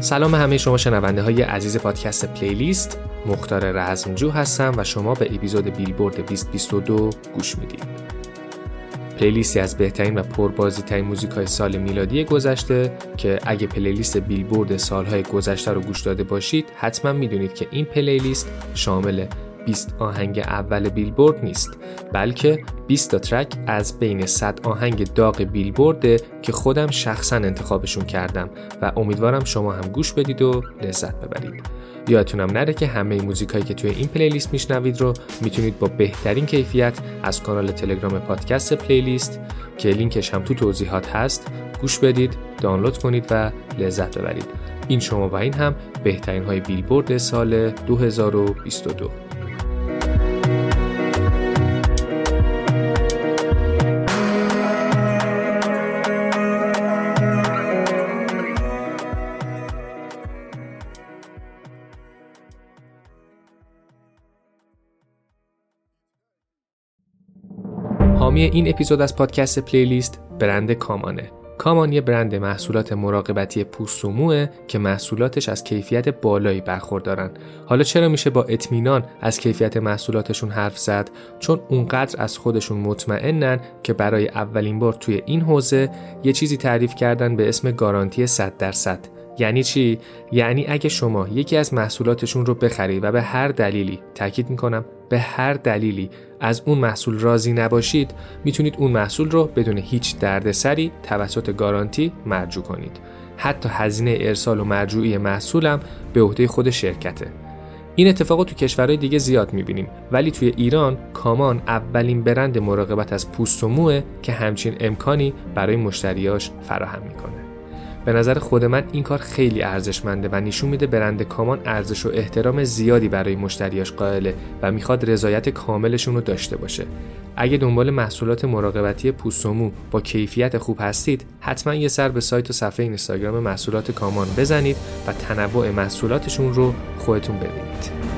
سلام همه شما شنونده های عزیز پادکست پلیلیست، مختار رزمجو هستم و شما به اپیزود بیلبورد 2022 گوش میدید. پلیلیستی از بهترین و پربازی ترین موزیک های سال میلادی گذشته که اگه پلیلیست بیلبورد سالهای گذشته رو گوش داده باشید حتما میدونید که این پلیلیست شامل 20 آهنگ اول بیلبورد نیست، بلکه 20 تا ترک از بین 100 آهنگ داغ بیلبورده که خودم شخصا انتخابشون کردم و امیدوارم شما هم گوش بدید و لذت ببرید. یادتونم نره که همه موزیکایی که توی این پلیلیست میشنوید رو میتونید با بهترین کیفیت از کانال تلگرام پادکست پلیلیست که لینکش هم تو توضیحات هست گوش بدید، دانلود کنید و لذت ببرید. این شما و این هم بهترین های بیلبورد سال 2022. حامی این اپیزود از پادکست پلیلیست برند کامانه. کامان یه برند محصولات مراقبتی پوست و موه که محصولاتش از کیفیت بالایی برخوردارن. حالا چرا میشه با اطمینان از کیفیت محصولاتشون حرف زد؟ چون اونقدر از خودشون مطمئنن که برای اولین بار توی این حوزه یه چیزی تعریف کردن به اسم گارانتی 100%. یعنی چی؟ یعنی اگه شما یکی از محصولاتشون رو بخرید و به هر دلیلی، تاکید میکنم به هر دلیلی، از اون محصول راضی نباشید، میتونید اون محصول رو بدون هیچ دردسری توسط گارانتی مرجوع کنید. حتی هزینه ارسال و مرجوعی محصولم به عهده خود شرکته. این اتفاقو تو کشورهای دیگه زیاد میبینیم، ولی توی ایران کامان اولین برند مراقبت از پوست و موه که همچین امکانی برای مشتریاش فراهم میکنه. به نظر خود من این کار خیلی ارزشمنده و نشون میده برند کامان ارزش و احترام زیادی برای مشتریاش قائله و میخواد رضایت کاملشون رو داشته باشه. اگه دنبال محصولات مراقبتی پوست و مو با کیفیت خوب هستید، حتما یه سر به سایت و صفحه اینستاگرام محصولات کامان بزنید و تنوع محصولاتشون رو خودتون ببینید.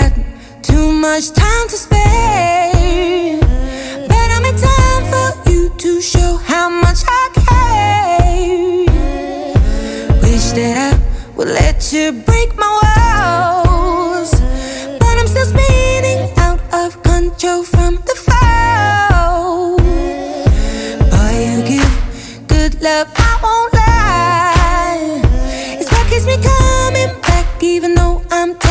Got too much time to spare, but I'll make time for you to show how much I care. Wish that I would let you break my walls, but I'm still spinning out of control from the fall. Boy, you give good love, I won't lie. It's what keeps me coming back, even though I'm terrified.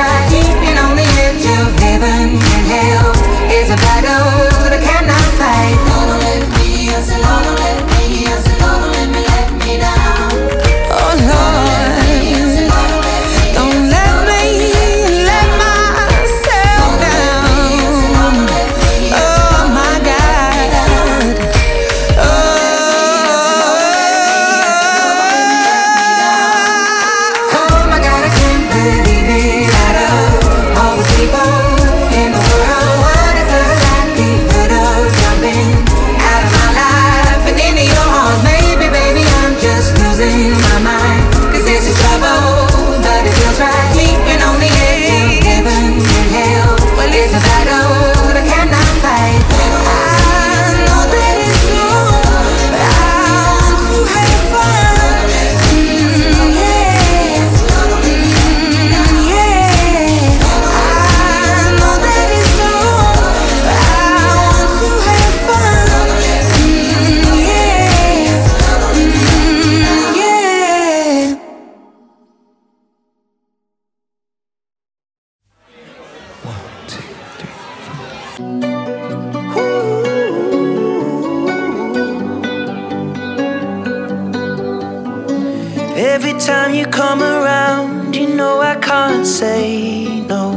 try keeping on the edge of heaven and hell. It's a battle that I cannot fight. Lord, don't let me, I said, Lord, don't let me, I said, Lord, don't let me down. Oh Lord, don't let me let myself down. Oh my God, oh my God, I can't believe it. Out of all the people in the world, what is the likelihood of jumping out of my life and into your arms? Maybe, baby, I'm just losing my mind. 'Cause this is trouble, but it feels right. Keeping on the edge of heaven and hell. Well, it's a battle that I cannot fight. I know that it's wrong, but I'm too hurt. Yeah. I know that it's wrong, but I want to have fun. Yeah. Every time you come around, you know I can't say no.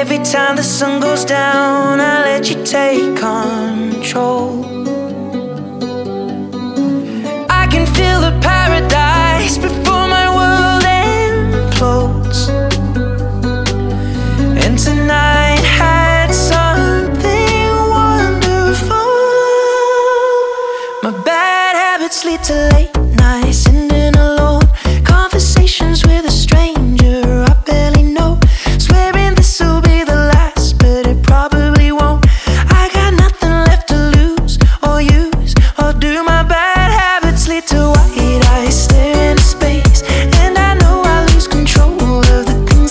Every time the sun goes down, I let you take control. I can feel the paradise before my world implodes. And tonight had something wonderful. My bad habits lead to late nights ending alone. Conversations with a stranger I barely know. Swearing this will be the last, but it probably won't. I got nothing left to lose or use or do. My bad habits lead to white eyes staring into space. And I know I lose control of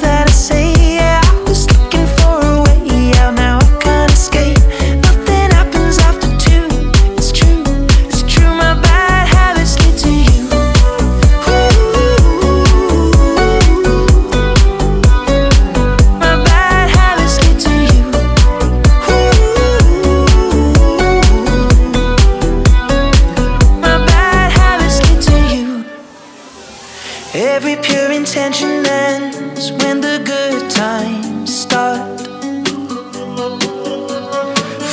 the things that I say. Yeah, I was looking for a way out, now I can't escape. Nothing happens after two, it's true, it's true. My bad habits lead to you. My bad habits lead to you. My bad habits lead to you. Every pure intention ends when the good times start.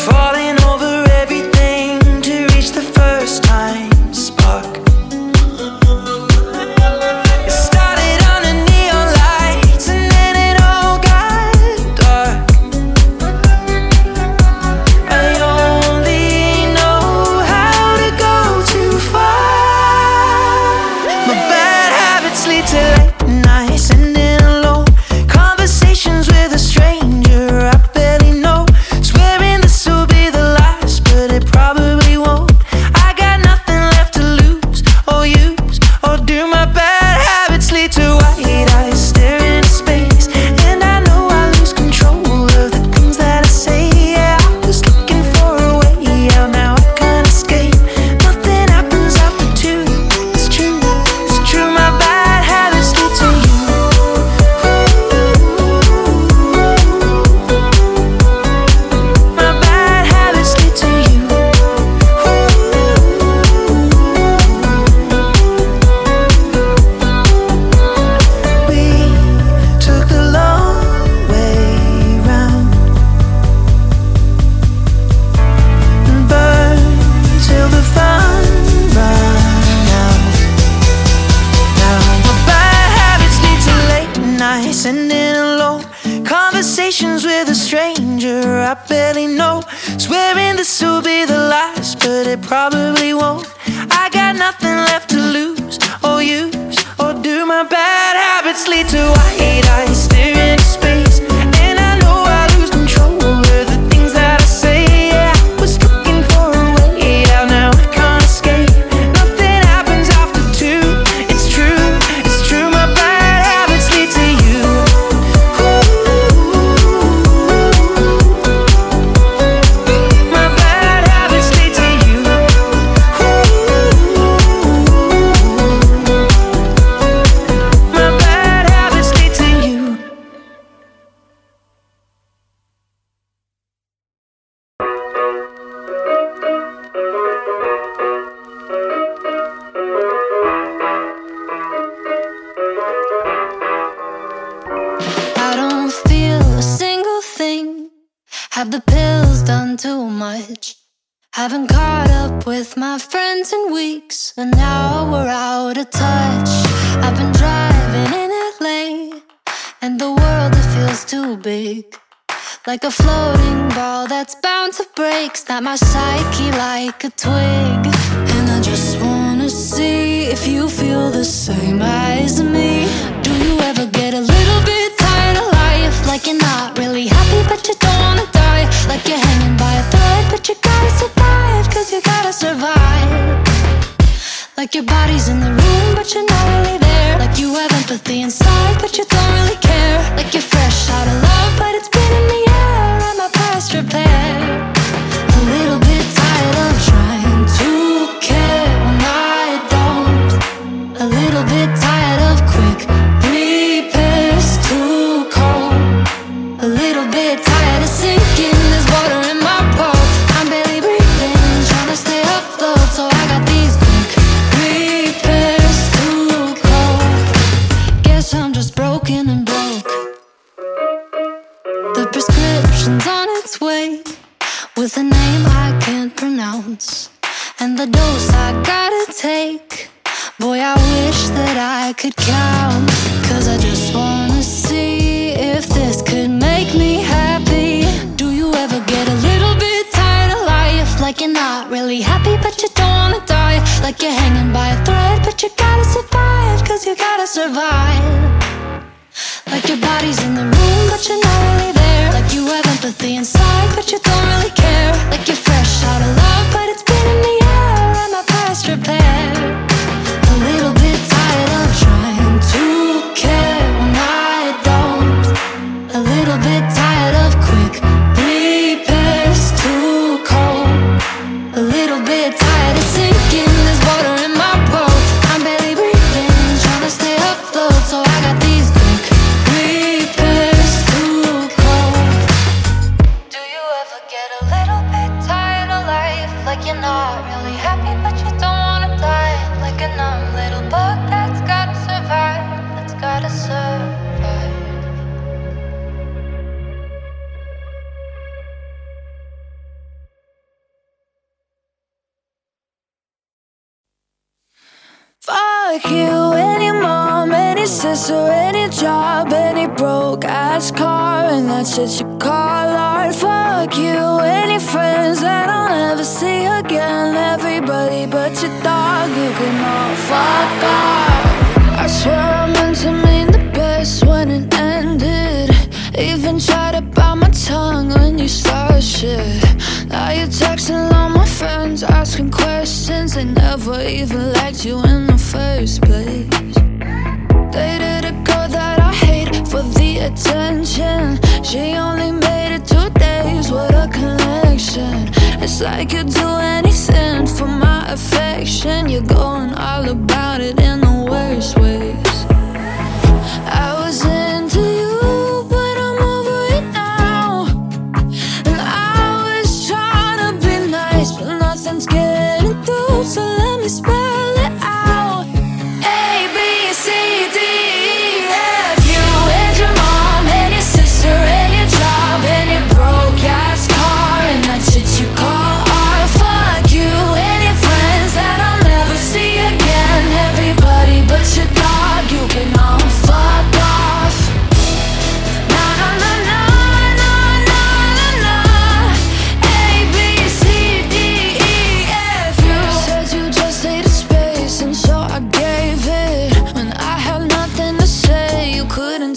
Falling over everything to reach the first time spark. It started on a neon light and then it all got dark. I only know how to go too far. My bad habits lead to late nights ending alone. Conversations with a stranger I barely know. Swearing this will be the last, but it probably won't. I got nothing left to lose or use or do. My bad habits lead to white eyes staring into space. And I know I lose control of the things that I say. Yeah, I was looking for a way out, now I can't escape. Nothing happens after two, it's true, it's true. My bad habits lead to you. My bad habits lead to you. We took the long way round and burned till the fun ran out. Now my bad habits lead to late nights ending alone. Conversations with a stranger I barely know. Swearing this will be the last, but it probably won't. I got nothing left to lose or use or do. My bad habits lead to white eyes staring into space. And I know I lose control of the things that I say. Yeah, I was looking for a way out, now I can't escape. Nothing happens after two, it's true, it's true. My bad habits lead to you. My bad habits lead to you. much. Haven't caught up with my friends in weeks, and now we're out of touch. I've been driving in LA, and the world, it feels too big. Like a floating ball that's bound to break. Snap my psyche like a twig. And I just wanna see if you feel the same as me. Do you ever get a little bit tired of life? Like you're not really happy but you don't wanna die. Like you're hanging by a thread but you gotta survive. Cause you gotta survive. Like your body's in the room but you're not really there. Like you have empathy inside but you don't really care. Like you're fresh out of love but it's been in the air and my past repair. A little bit tired of trying to care when I don't. A little bit tired of quick repairs too cold. A little bit tired of sinking, there's water in my bowl. I'm barely breathing, trying to stay afloat, so I got these quick repairs too cold. Guess I'm just broken and broke. The prescription's on its way, with a name I can't pronounce, and the dose I gotta take. Boy, I wish that I could count. Cause I just wanna see if this could make me happy. Do you ever get a little bit tired of life? Like you're not really happy but you don't wanna die. Like you're hanging by a thread but you gotta survive. Cause you gotta survive. Like your body's in the room but you're not really there. Like you have empathy inside but you don't really care. Like you're fresh out of love but it's been in the air and my past repair. A little bit tired of trying to care when I don't. A little bit tired of quick repairs too cold. A little bit tired of sinking, there's water in my boat. I'm barely breathing, trying to stay afloat, so I got these quick repairs too cold. Do you ever get a little bit tired of life? Like you're not really happy but you don't wanna die. Like a numb little bug that's gotta survive. That's gotta survive. Fuck you and your mom and your sister and your job and your broke ass car and that shit you call art. Fuck you and your friends that I'll never see again. Everybody but your dog, you can all fuck off. I swear I meant to mean the best when it ended. Even tried to bite my tongue when you started shit. Now you're texting all my friends, asking questions. They never even liked you in the first place. Dated a girl that I hate for the attention. She only made it 2 days, what a connection. It's like you'd do anything for my affection. You're going all about it in the worst ways. I was into you, but I'm over it now. And I was trying to be nice, but nothing's getting through, so let me spell it out. A, B, C, D, E, F. You and your mom and your sister and your job and your broke ass car and that shit you call art. Fuck you and your friends that I'll never see again. Everybody but your dog, you can all fuck off. Na na na na na na na na. A B C D E F. You said you just needed space, and so I gave it. When I had nothing to say, you couldn't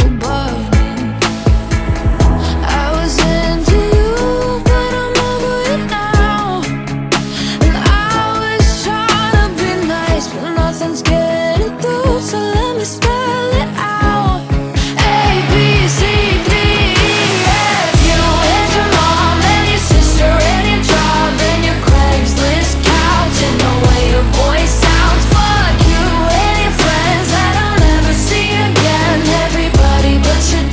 above me. I was into you, but I'm over it now. And I was trying to be nice, but nothing's getting through, so let me spell it out. A, B, C, D, E, F. You and your mom and your sister and your job and your Craigslist couch and the way your voice sounds. Fuck you and your friends that I'll never see again. Everybody but your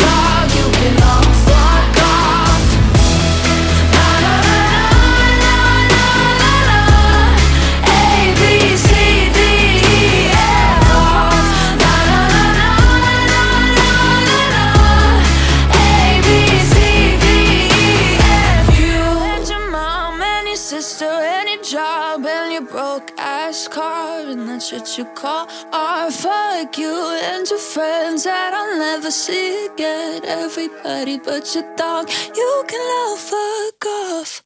shit you call art. Fuck you and your friends that I'll never see again. Everybody but your dog, you can all fuck off.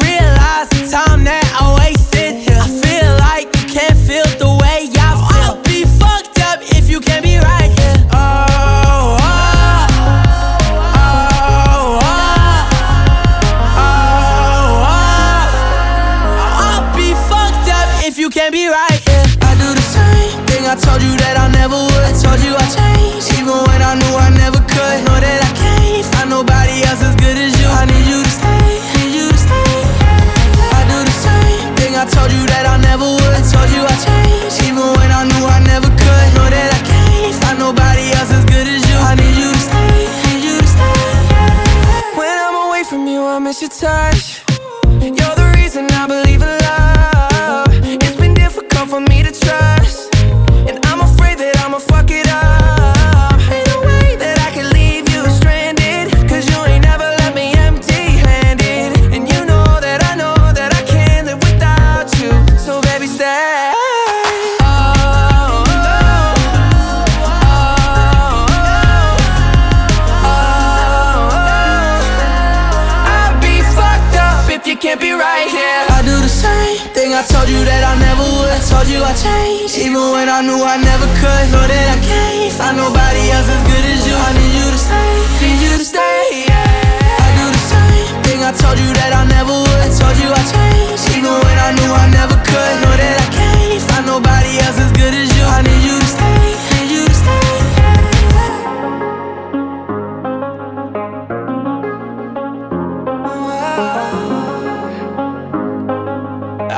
realize the time that I wasted here. I feel like you can't feel the way I feel. I'll be fucked up if you can't be right here. Oh, oh, oh, oh, oh, oh. You can't be right, yeah. I do the same thing. I told you that I never would. I told you I changed, even when I knew I never could. Know that I can't find nobody else as good as you. I need you to stay, need you to stay. I do the same thing. I told you that I never would. I told you I changed, even when I knew I never could. Know that I can't find nobody else as good as you. I need you to stay, need you to stay. When I'm away from you, I miss your touch. You're the reason I believe in love. For me to trust, and I'm afraid that I'ma fuck it up. Ain't no way that I can leave you stranded, cause you ain't never left me empty-handed. And you know that I can't live without you. So baby stay. Oh, oh, oh, oh, oh. I'd be fucked up if you can't be right here. I do the same thing. I told you that I never would. I told you I changed, even when I knew I never could. Know that I can't find nobody else as good as you. I need you to stay, need you to stay, yeah. I do the same thing. I told you that I never would. I told you I changed, even when I knew I never could. Know that I can't find nobody else as good as you. I need you to stay, need you to stay, yeah.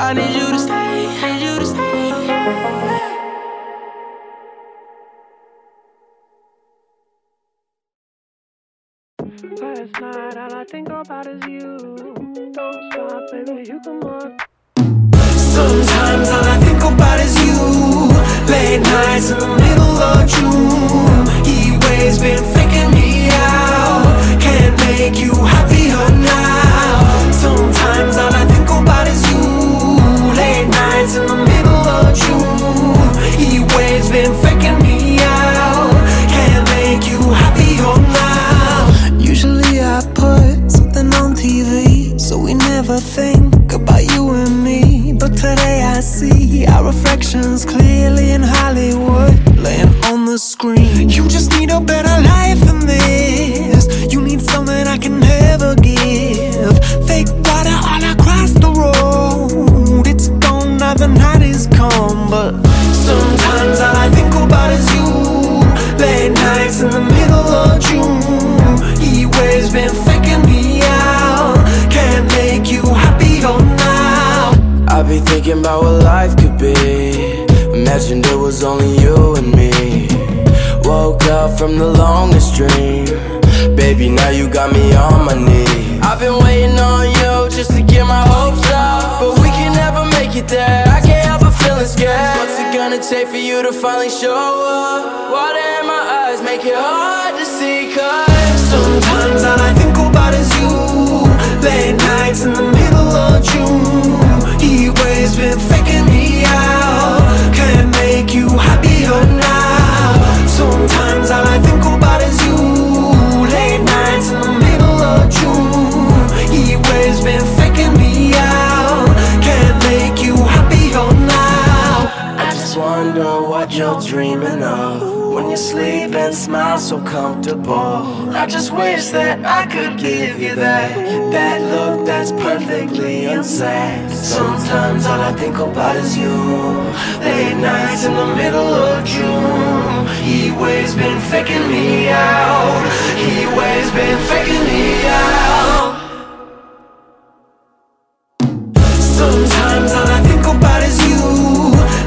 I need you to stay, need you to stay. Last night, all I think about is you. Don't stop, baby, you come on. Sometimes all I think about is you. Late nights in the middle of June. He always been faking me out. Can't make you happier now. Sometimes all I think about is you. Late nights in the middle of June. He always been faking me out. Can't make you happier now. Usually I put something on TV, so we never think about you and me. But today I see our reflections clearly in Hollywood, laying on the screen. You just need a better life than this. You need something I can never give. Fake water all across the road. It's gone now, the night is come. But sometimes all I think about is you. Late nights in the middle of June. He always been faking me out. Can't make you happy or now. I be thinking about what life could be. Imagined it was only you and me. Woke up from the longest dream. Baby, now you got me on my knees. I've been waiting on you just to get my hopes up, but we can never make it there. I can't help but feeling scared. What's it gonna take for you to finally show up? Water in my eyes make it hard to see, cause sometimes all I think about is you. Late nights in the middle of June. He always been faking me out. Can't make you happier now. Sometimes all I think about is you. Late nights in the middle of June. He always been faking me out. Can't make you happier now. I just wonder what you're dreaming of. When you sleep and smile so comfortable. I just wish that I could give you that look that's perfectly insane. Sometimes all I think about is you. Late nights in the middle of June. He always been faking me out. He always been faking me out. Sometimes all I think about is you.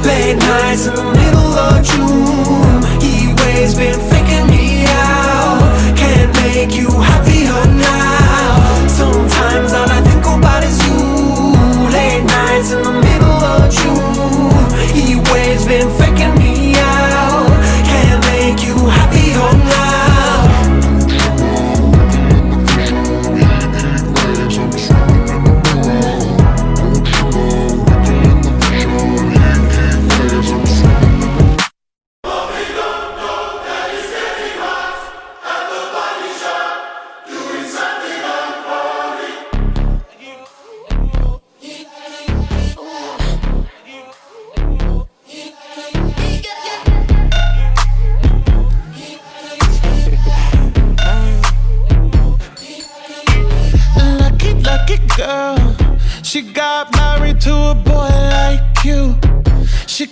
Late nights in the middle of June. He's been faking me out. Can't make you happier now. Sometimes all I think about is you. Late nights in the middle of June. He always been faking me out. Can't make you happier now.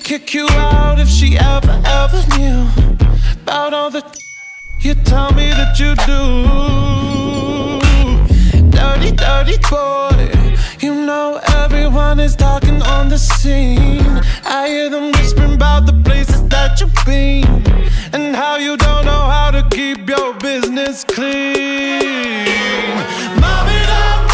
Kick you out if she ever knew about all the you tell me that you do. Dirty boy, you know everyone is talking on the scene. I hear them whispering about the places that you've been and how you don't know how to keep your business clean. Mommy, don't go.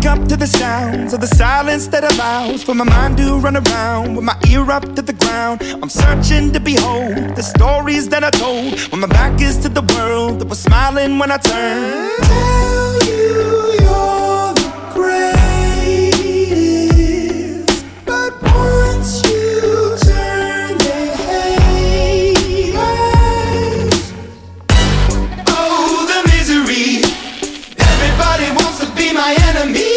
up to the sounds of the silence that allows for my mind to run around with my ear up to the ground. I'm searching to behold the stories that I told when my back is to the world that was smiling when I turned. Tell you you're the greatest, but once you turn they haters. Oh, the misery. Everybody wants to be my enemy.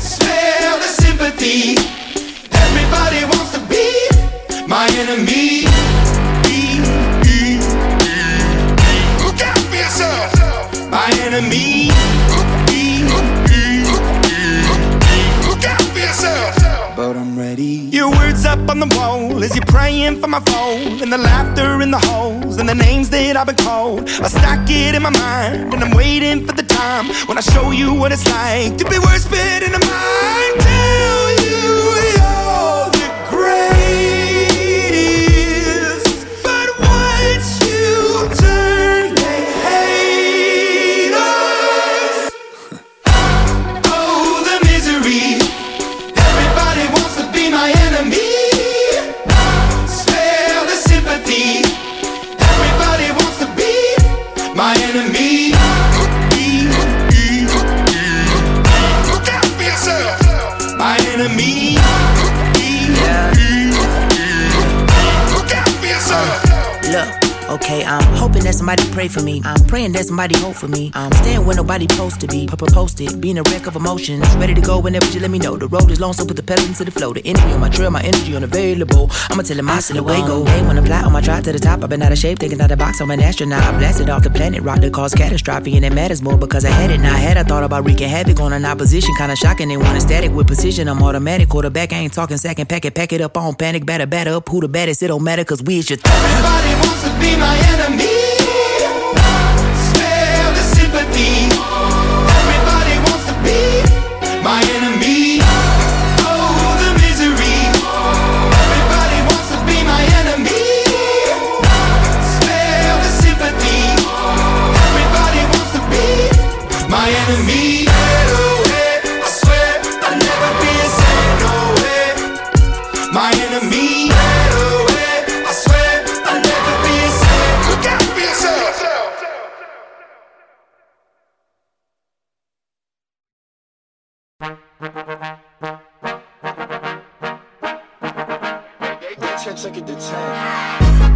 Spare the sympathy. Everybody wants to be my enemy. Look out for yourself, my enemy. Look out for yourself, but I'm ready. Your words up on the wall as you're praying for my phone, and the laughter in the holes and the names that I've been called. I stack it in my mind and I'm waiting for the time when I show you what it's like to be worse fit in the mind. Tell you you're the greatest, but once you turn they hate us. Oh, the misery. Everybody wants to be my enemy. Spare the sympathy. Everybody wants to be my enemy. Look out for yourself, my enemy. Okay, I'm hoping that somebody pray for me. I'm praying that somebody hope for me. I'm staying where nobody supposed to be. Papa posted, being a wreck of emotions. Ready to go whenever you let me know. The road is long, so put the pedal into the flow. The energy on my trail, my energy unavailable. I'ma tell him I still away go. Hey, when I fly on my drive to the top, I've been out of shape, taking out the box, I'm an astronaut. I blasted off the planet, rock that caused catastrophe, and it matters more because I had it. Now had I thought about wreaking havoc on an opposition. Kinda shocking, they want a static with precision. I'm automatic, quarterback, I ain't talking second packet. Pack it up, I don't panic, batter up. Who the baddest? It don't matter, cause we is your everybody wants to be my enemy. Spare the sympathy. Everybody wants to be my enemy. Oh, the misery. Everybody wants to be my enemy. Spare the sympathy. Everybody wants to be my enemy. I swear I'll never be a saint, no way. My enemy.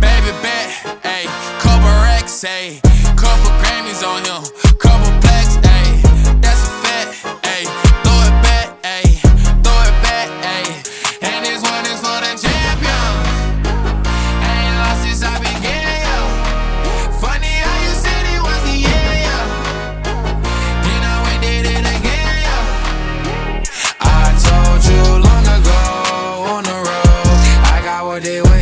Baby bet, ayy, couple racks, ayy, couple Grammys on him, couple plaques, ayy, that's a fact, ayy, throw it back, ayy, and this one is for the champion, I ain't lost since I began, yo, funny how you said it was the year, yo, you know we did it again, yo, I told you long ago on the road, I got what they waiting.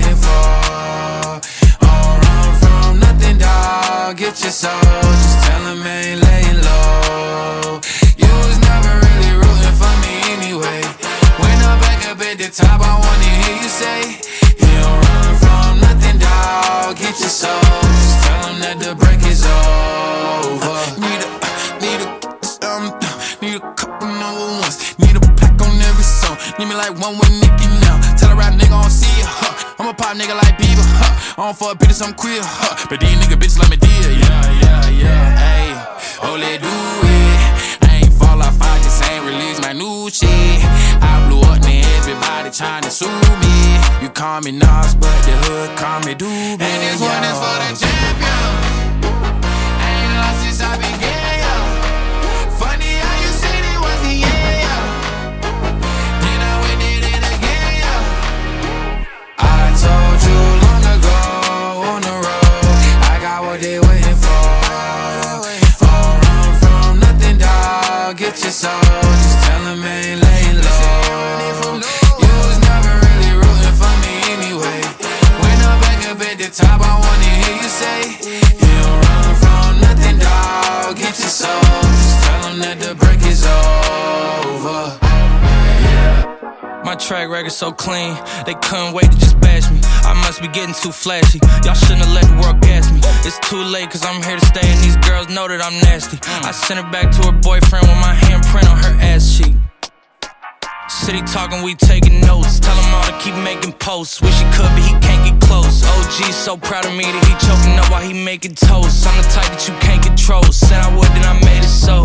Get your soul, just tell them I ain't laying low. You was never really rooting for me anyway. When I'm back up at the top, I wanna hear you say, you don't run from nothing, dawg. Get your soul, just tell them that the break is over. Need a couple number ones. Need a pack on every song. Need me like one with Nicky now. Tell a rap nigga I don't see ya, huh. I'm a pop nigga like Bieber, huh. I don't fuck bitches, I'm queer, huh. But these nigga bitches like me dear, yeah. Ayy, holy do it. I ain't fall off, I just ain't release my new shit. I blew up, now everybody tryna sue me. You call me Nas, but the hood call me Doobie. And this one is for the champion. I ain't lost since I began. Told you long ago on the road, I got what they waiting for. Don't run from nothing, dawg. Get your soul, just tell them I ain't laying low. You was never really rooting for me anyway. When I'm back up at the top, I wanna hear you say, you don't run from nothing, dawg. Get your soul, just tell them that the break is over. My track record so clean, they couldn't wait to just bash me. I must be getting too flashy, y'all shouldn't have let the world gas me. It's too late cause I'm here to stay and these girls know that I'm nasty. I sent her back to her boyfriend with my handprint on City talking, we taking notes. Tell him all to keep making posts. Wish he could, but he can't get close. OG's so proud of me that he choking up while he making toast. I'm the type that you can't control. Said I would, then I made it so.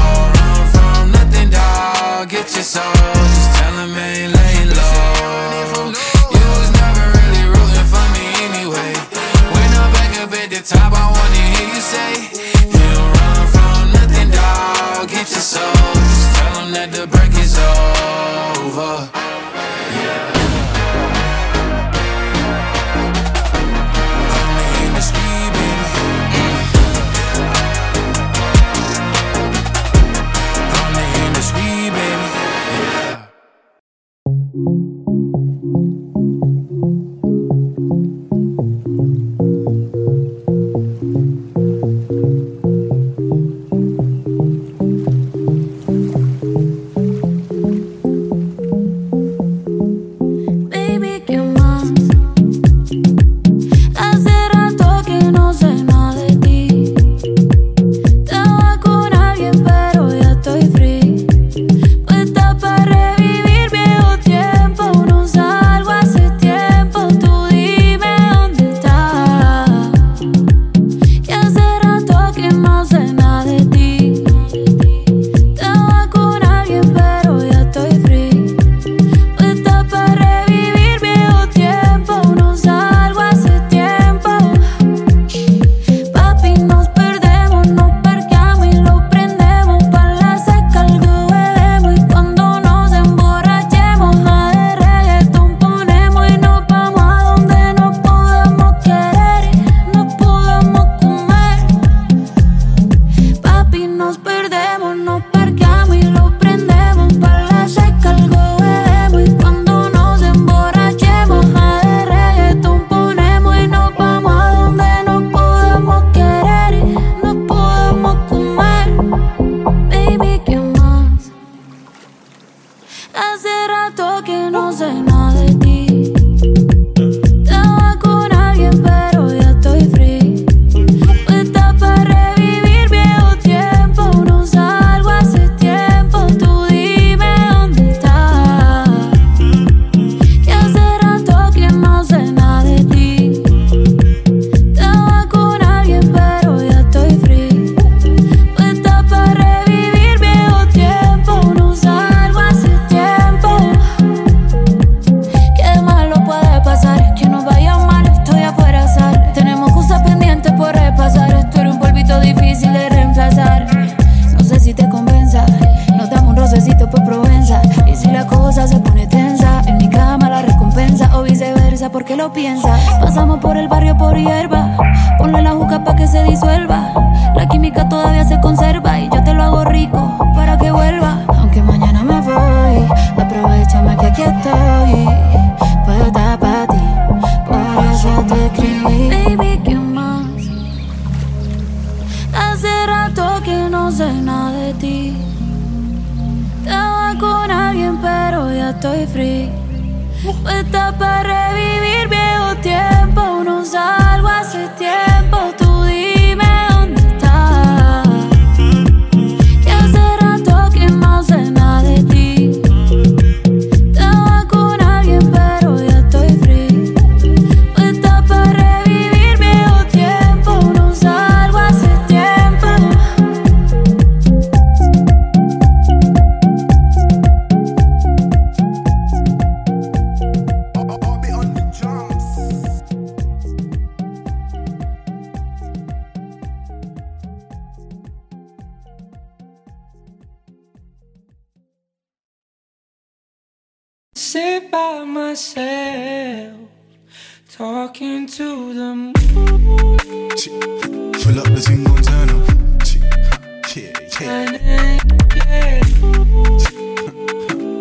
All run from nothing, dog. Get your soul. Just tell them ain't laying low. You was never really rooting for me anyway. When I'm back up at the top, I wanna hear you say. Get your soul, just tell them that the break is over. Yeah. Only in the street, baby. Only in the street, baby.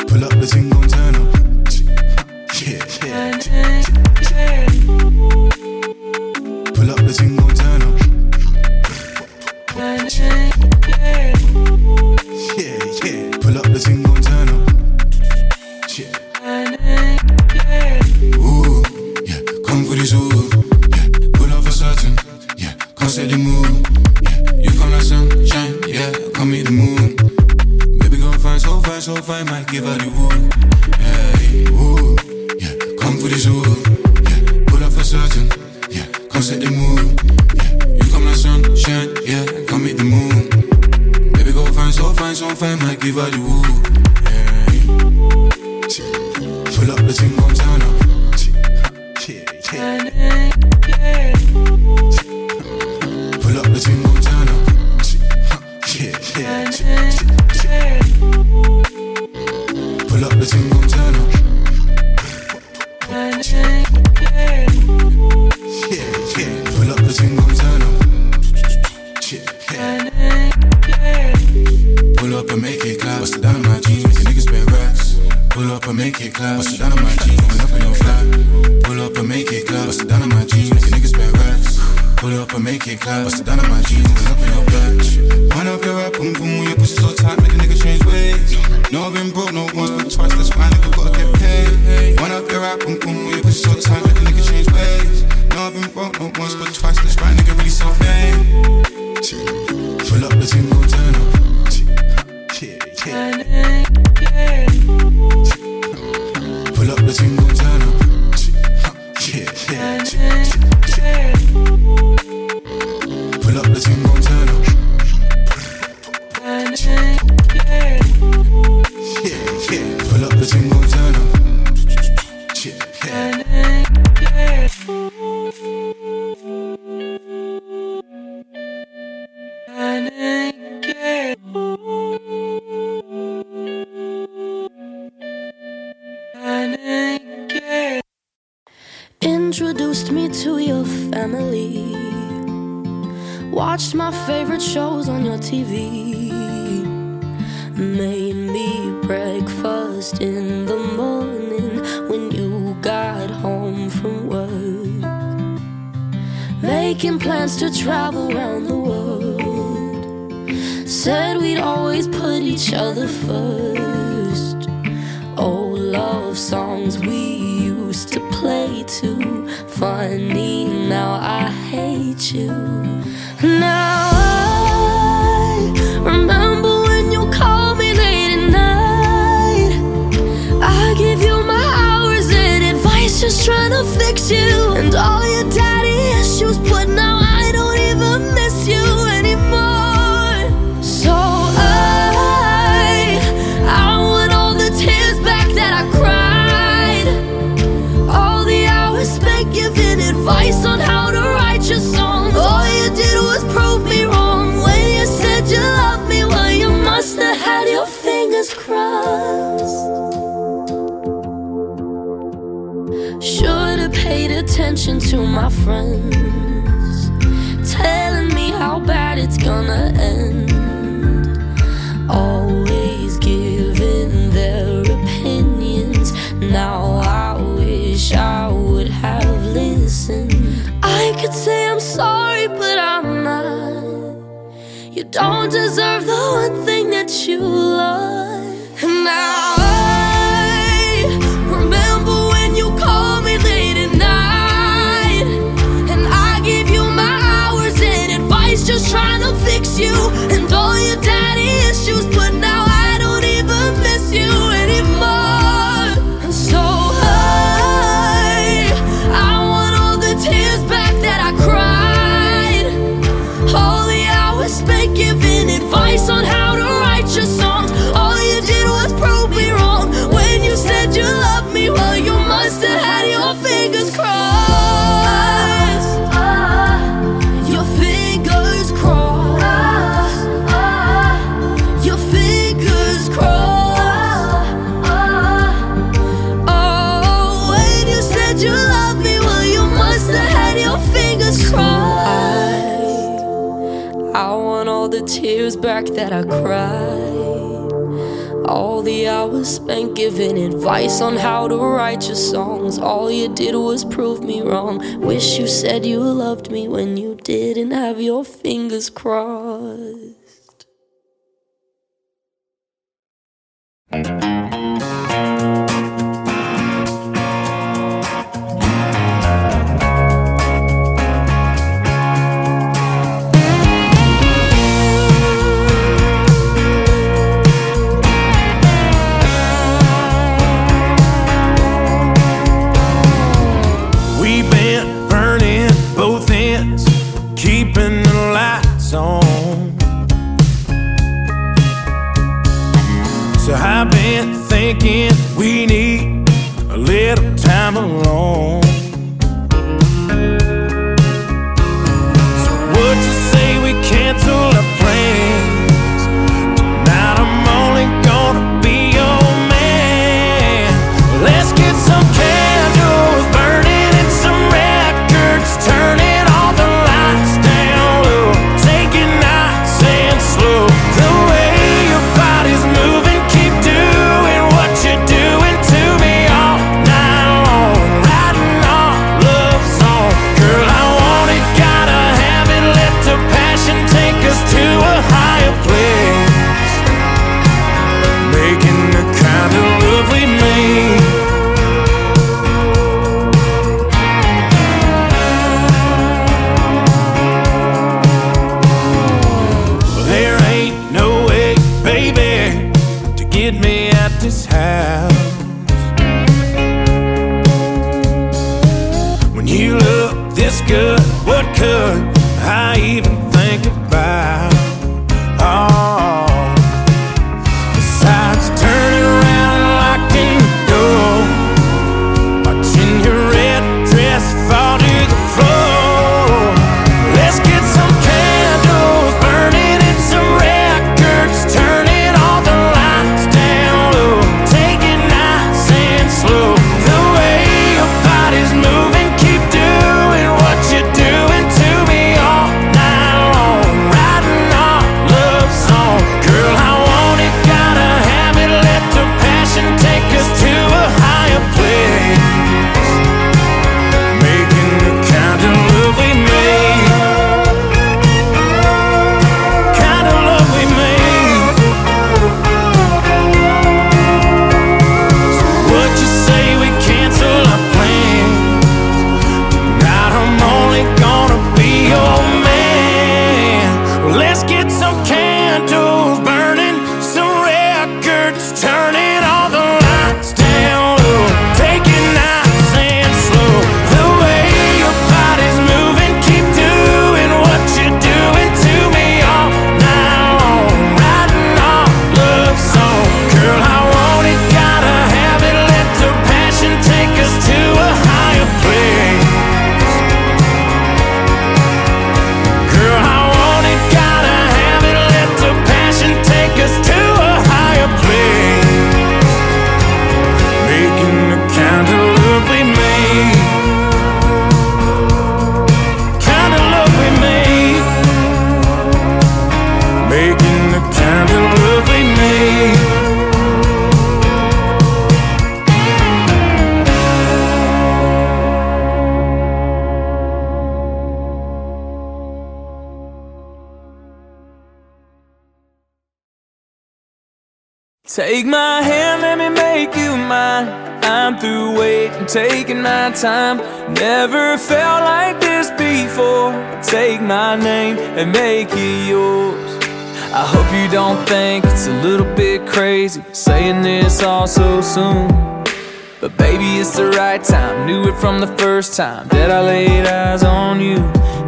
Pull up the mijn sofa en maak je wat je woont. Hey, woe, yeah, kom voor de zoen. Yeah, pull up for certain. Yeah, come set the mood. Yeah, you come like sunshine. Yeah, come meet the moon. Baby, go find so fine, so fine, maak je wat je woont. Hey, pull up the team, come turn up. Pull up the team, come turn up. Pull up the team, come turn up. Pull up the team, come turn up. Pull up and make it clap. Bust it down on my jeans, make the niggas spend racks. Pull up and make it clap. Bust it down on my jeans, coming up in your flat. Pull up and make it clap. Bust it down on my jeans, make the niggas spend racks. Pull up and make it clap. Bust it down on my jeans, coming up in your flat. Wind up your app, boom boom, your pussy so tight, make a nigga change ways. No, I've been broke, no once, but twice, that's why nigga gotta get paid. Wind up your app, boom boom, your pussy so tight, make a nigga change ways. No, I've been broke, no once, but twice, that's why nigga really self name. Pull up the team, go turn up. Pull up the team, go turn up. Pull up the team, go turn up. Pull up the team, go turn up. Introduced me to your family. Watched my favorite shows on your TV. Made me breakfast in the morning when you got home from work. Making plans to travel around the world. Said we'd always put each other first. Old love songs we used to play too. Funny, now I hate you. Now I remember when you called me late at night. I give you my hours and advice, just trying to fix you and all your daddy issues, but now I don't even miss you anymore. So I want all the tears back that I cried. Giving advice on how to write your songs. All you did was prove me wrong when you said you loved me. Well, you must have had your fingers crossed. Should've paid attention to my friends, telling me how bad it's gonna end. Always giving their opinions. Now I wish I would have listened. I could say I'm sorry, but I'm not. You don't deserve the one thing that you love. And now I remember when you called me late at night, and I gave you my hours and advice, just trying to fix you and all your daddy issues, but now I don't even miss you anymore. And so giving advice on how to write your songs. All you did was prove me wrong when you said you loved me. Well, you must have had your fingers crossed. Your fingers crossed. Your fingers crossed. Oh, when you said you loved me, well, you must have had your fingers crossed. I want all the tears back that I cried. All the hours spent giving advice on how to write your songs. All you did was prove me wrong. Wish you said you loved me when you didn't have your fingers crossed. So I've been thinking we need a little time alone. So would you say we cancel our plans? Tonight I'm only gonna be your man. Let's get some candles burning and some records turning, all the lights down low, taking nights and slow. The way your body's moving, keep doing what you're doing to me all night long, writing our love song. Girl, I want it, gotta have it, let the passion take us to a higher place, making the kind of love we made. There ain't no way, baby, to get me out this house. When you look this good, what could I even think about? Oh, besides turning around and locking the door, watching your red dress fall to the floor. Let's get some candles burning and some records turning, all the lights down low, taking nice and slow. The way your body's moving, keep doing what you're doing to me all night long, writing our love song. Girl, I want it, gotta have it, let the passion take us to a higher place, making the kind of love we made. Kind of love we made. So would you say we cancel our plans? Tonight I'm only gonna be your man. Let's get some candles burning, some records turning, all the lights down low, taking nice and slow. The way your body's moving, keep doing what you're doing to me all night long, writing our love song. Girl, I want it, gotta have it, let the passion take us to a higher place. Girl, I want it, gotta have it, let the passion take us to a higher place, making the kind of love we made. Kind of love we made, making the kind of love we made. Take my hand, let me make you mine. I'm through waiting, taking my time. Never felt like this before. Take my name and make it yours. I hope you don't think it's a little bit crazy saying this all so soon. But baby, it's the right time. Knew it from the first time that I laid eyes on you.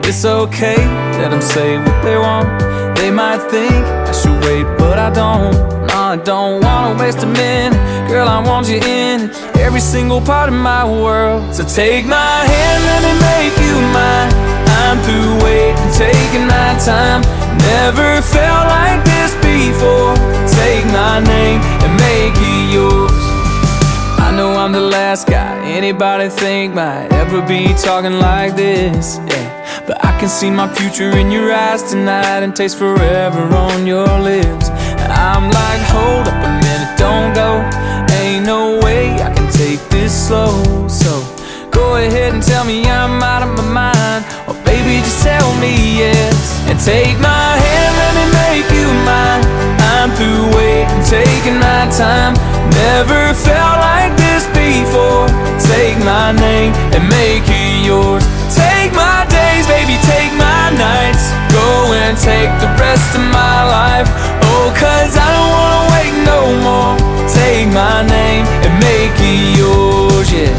It's okay, let them say what they want. They might think I should wait, but I don't. Nah, I don't wanna waste a minute. Girl, I want you in every single part of my world. So take my hand, let me make you mine. I'm through waiting, taking my time. Never felt like this before. Take my name and make it yours. I know I'm the last guy anybody think might ever be talking like this, yeah. But I can see my future in your eyes tonight and taste forever on your lips. And I'm like, hold up a minute, don't go. Ain't no way I can take this slow. So go ahead and tell me I'm out of my mind. Or baby, just tell me yes. And take my hand, let me make you mine. I'm through waiting, taking my time. Never felt like this before. Take my name and make it yours. Take my days, baby, take my nights. Go and take the rest of my life. Oh, cause I don't wanna wait no more. Take my name and make it yours, yeah.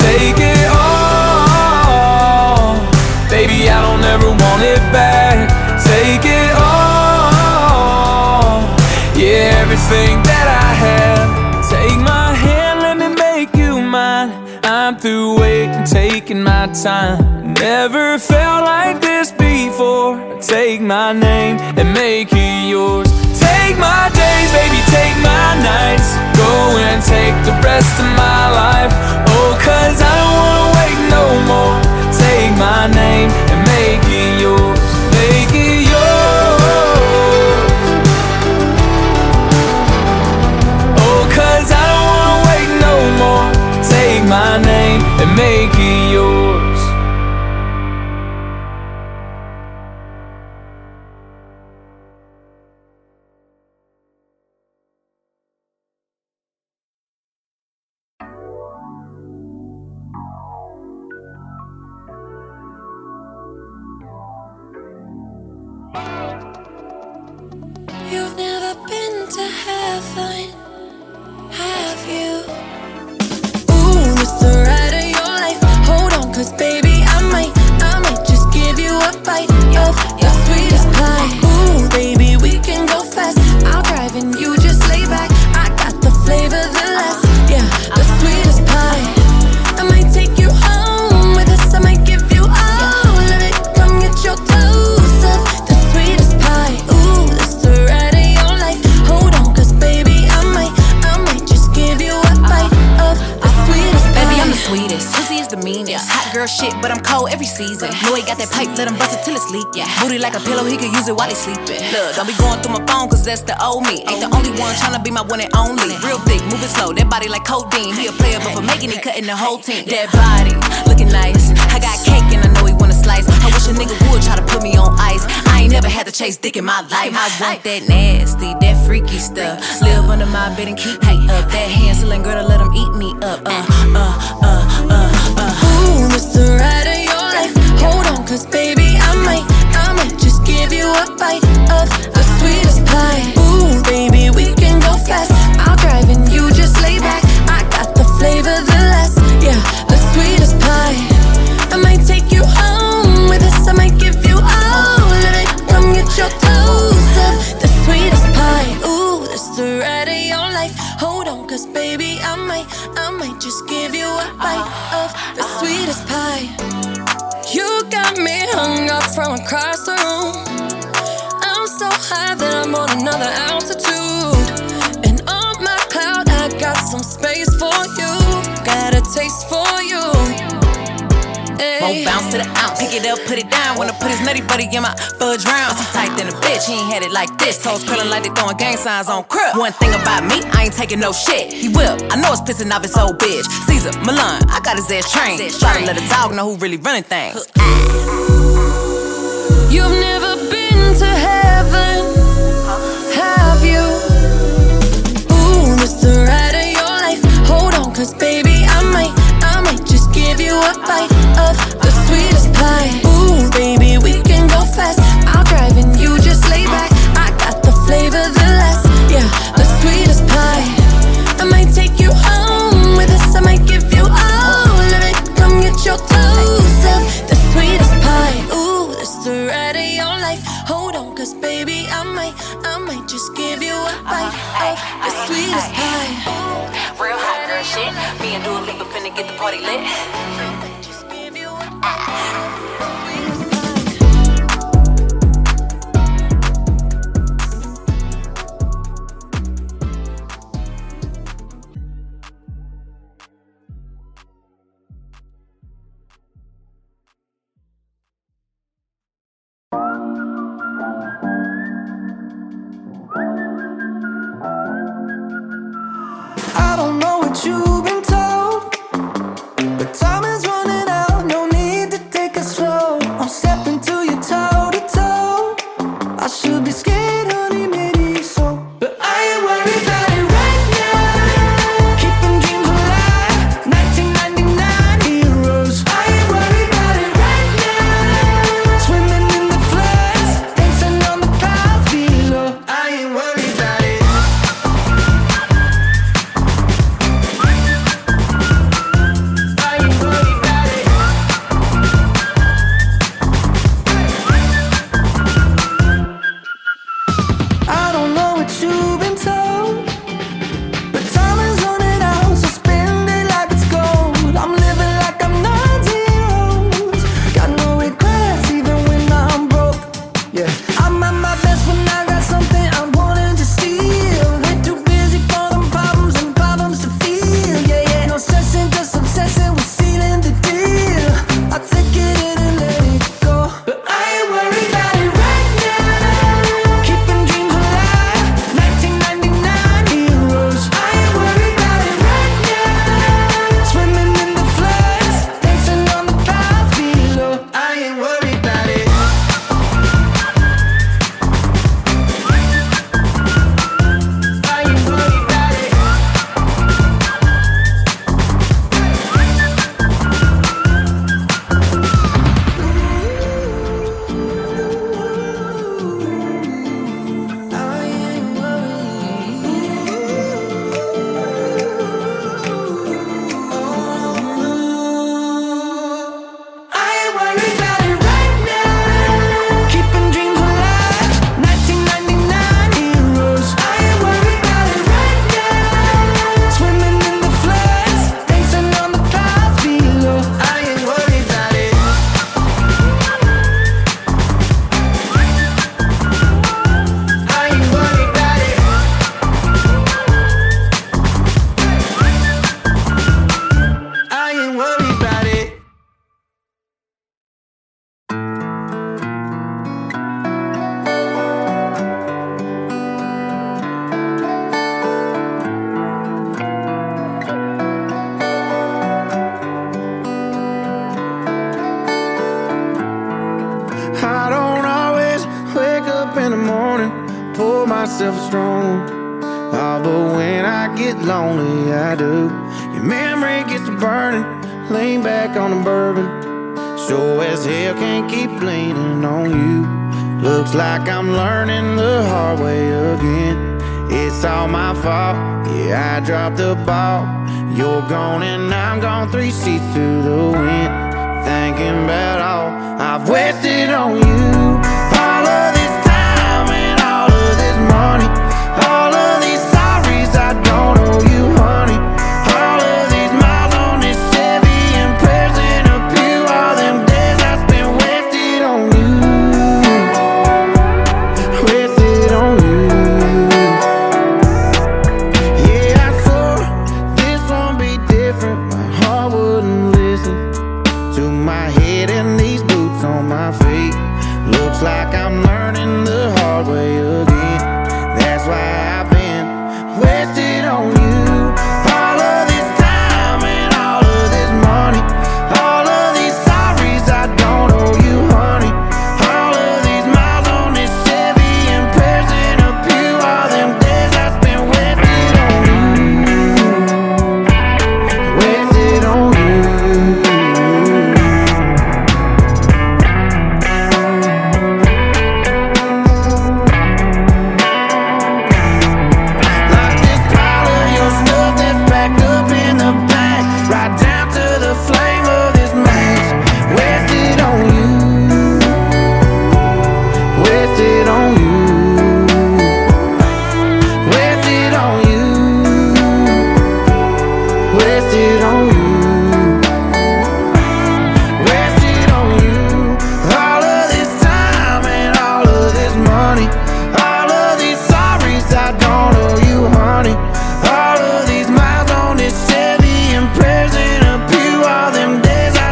Take it all. Baby, I don't ever want it back. taking my time. Never felt like this before. Take my name and make it yours. Take my days, baby, take my nights. Go and take the rest of my life. Oh, 'cause I don't wanna wait no more. Take my name and make it yours. Make it yours. Oh, 'cause I don't wanna wait no more. Take my name and make it yours. That's the old me. Ain't the only one tryna be my one and only. Real thick, moving slow, that body like codeine. He a player, but for making it, cutting the whole team. That body, looking nice. I got cake and I know he wanna slice. I wish a nigga would try to put me on ice. I ain't never had to chase dick in my life. I want that nasty, that freaky stuff. Live under my bed and keep me up. That Hansel and Gretel, let him eat me up. Ooh, this the ride of your life. Hold on, 'cause baby, I might just give you a bite of the sweetest pie. Ooh, baby, we can go fast. I'll drive and you just lay back. I got the flavor, the last, yeah, the sweetest pie. I might take you home with us. I might give you all of it. Come get your dose of the sweetest pie. Ooh, that's the ride of your life. Hold on, 'cause baby, I might just give you a bite of the sweetest pie. You got me hung up from across the room. I'm so high that I'm on another altitude. And on my cloud, I got some space for you. Got a taste for you. Won't bounce to the ounce. Pick it up, put it down. Wanna put his nutty buddy in my fudge round. I'm so tight than a bitch, he ain't had it like this. Toes curling like they throwing gang signs on crib. One thing about me, I ain't taking no shit. He will, I know it's pissing off his old bitch. Caesar Milan, I got his ass trained. Try to let a dog know who really running things. You've never been to heaven, have you? Ooh, that's the ride of your life. Hold on, 'cause baby, I might just give you a bite of the sweetest pie. Ooh, baby, we can go fast. I'll drive and you just lay back. I got the flavor, the last, yeah, the sweetest pie. I might take you home with us. I might give you all of it. Come get your dose of the sweetest pie. Ooh, it's the ride of your life. Hold on, 'cause baby, I might just give you a bite of the sweetest pie. Real hot girl shit. Me and Dua Lipa finna get the party lit. I might just give you a bite. You've been told, but time is myself strong. Oh, but when I get lonely, I do. Your memory gets to burning. Lean back on the bourbon. Sure as hell can't keep leaning on you. Looks like I'm learning the hard way again. It's all my fault, yeah, I dropped the ball. You're gone and I'm gone, 3 sheets to the wind. Thinking about all I've wasted on you. All of this time and all of this money. All of these sorries I don't owe you, honey. All of these miles on this Chevy and pressing up you. All them days I spent wasted on you. Wasted on you. Yeah, I swore this won't be different. My heart wouldn't listen to my head and these boots on my feet. Looks like I'm learning the hard way again. That's why I've been wasted on you. All of this time and all of this money. All of these sorries I don't owe you, honey. All of these miles on this Chevy and pressing up you. All them days I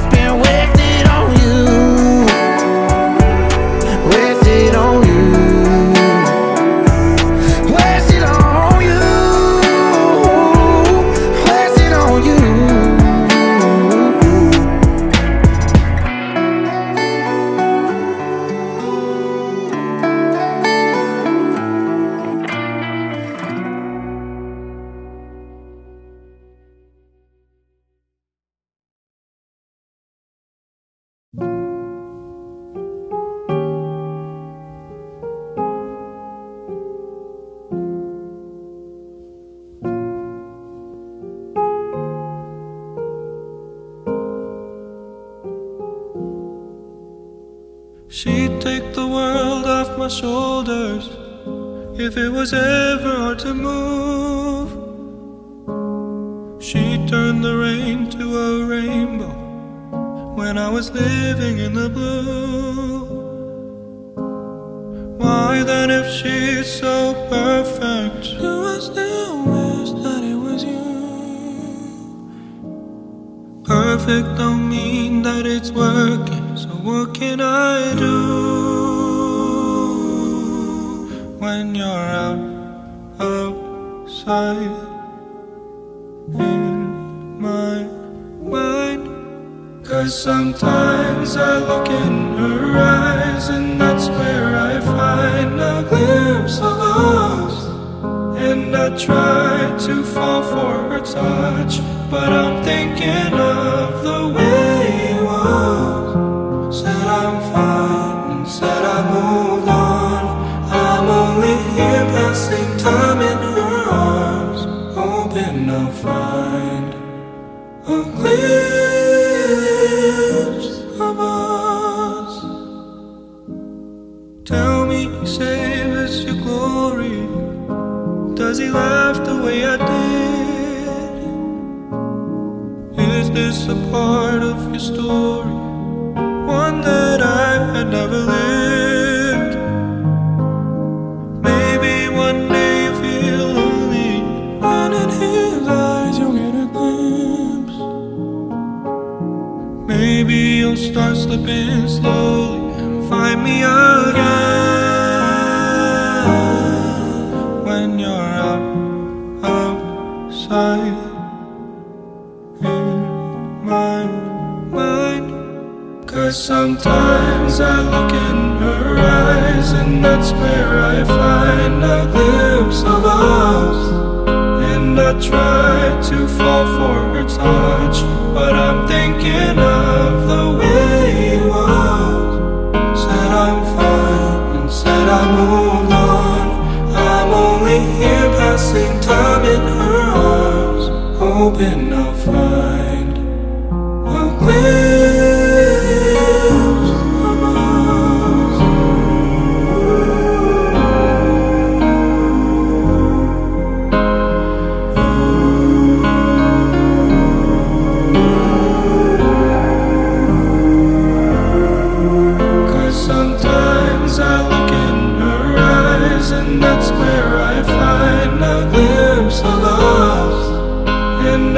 spent wasted on you. Wasted on you. She'd take the world off my shoulders if it was ever hard to move. She'd turn the rain to a rainbow when I was living in the blue. Why then, if she's so perfect, do I still wish that it was you? Perfect don't mean that it's working. So what can I do when you're out, outside, in my mind? 'Cause sometimes I look in her eyes, and that's where I find a glimpse of us. And I try to fall for her touch, but I'm thinking of the way it was. Said I'm fine and said I moved on. I'm only here passing time in her arms, hoping I'll find a glimpse of us. Tell me, save us your glory. Does he laugh the way I did? Is this a part of your story? One that I had never lived. Maybe one day you feel lonely, and in his eyes you'll get a glimpse. Maybe you'll start slipping slowly and find me again when you're out, outside. Sometimes I look in her eyes and and that's where I find a glimpse of us. And I try to fall for her touch, but I'm thinking of the way it was. Said I'm fine and said I moved on. I'm only here passing time in her arms, hoping I'll find a glimpse.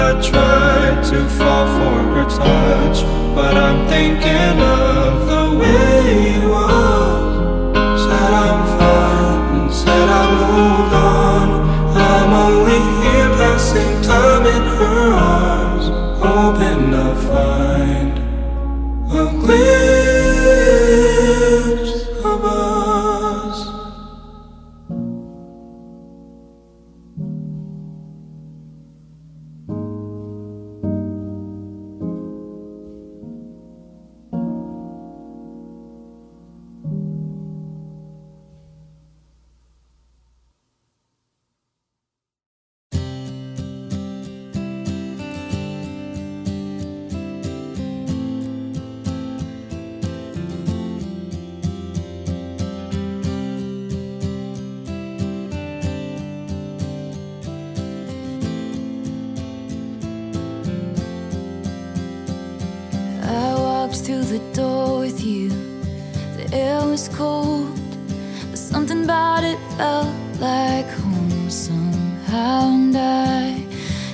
I tried to fall for her touch, but I'm thinking of the way it was. Said I'm fine and said I moved on. I'm only here passing time in her arms, hoping I'll find a glimpse of us. Through the door with you, the air was cold, but something about it felt like home somehow. And I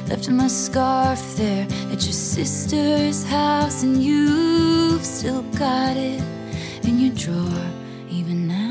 left my scarf there at your sister's house, and you've still got it in your drawer even now.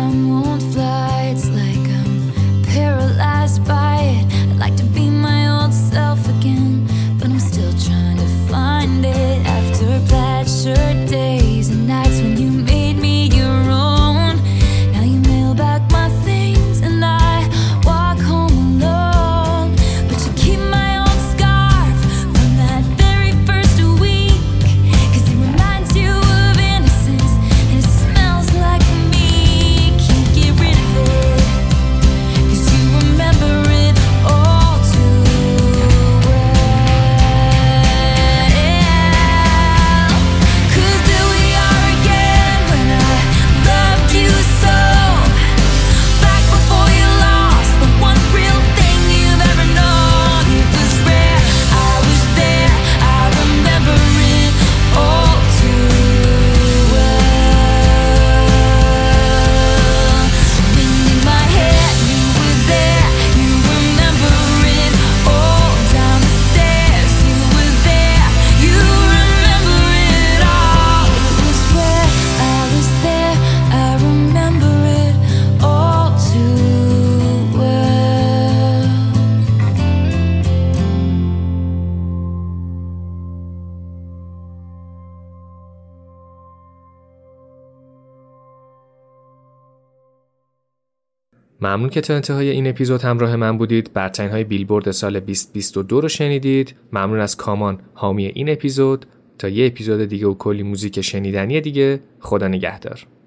time won't fly. It's like I'm paralyzed by it. I'd like to be my old self again, but I'm still trying to find it. After plaid shirt days and nights when you made me your own, now you mail back my things and I walk home alone. But you keep my old scarf from that very first week, 'cause it reminds you of innocence and it smells like me. Can't get rid of it, 'cause you remember it all too well. 'Cause there we are again when I loved you so, back before you lost the one real thing you've ever known. It was rare, I was there, I remember it all too well. Bending my head, you were there, you remember it all. Down the stairs, you were there, you remember it all. It was rare, I was there, I remember it all too well. ممنون که تا انتهای این اپیزود همراه من بودید. برترین های بیلبورد سال 2022 رو شنیدید. ممنون از کامان حامی این اپیزود. تا یه اپیزود دیگه و کلی موزیک شنیدنی دیگه، خدا نگهدار.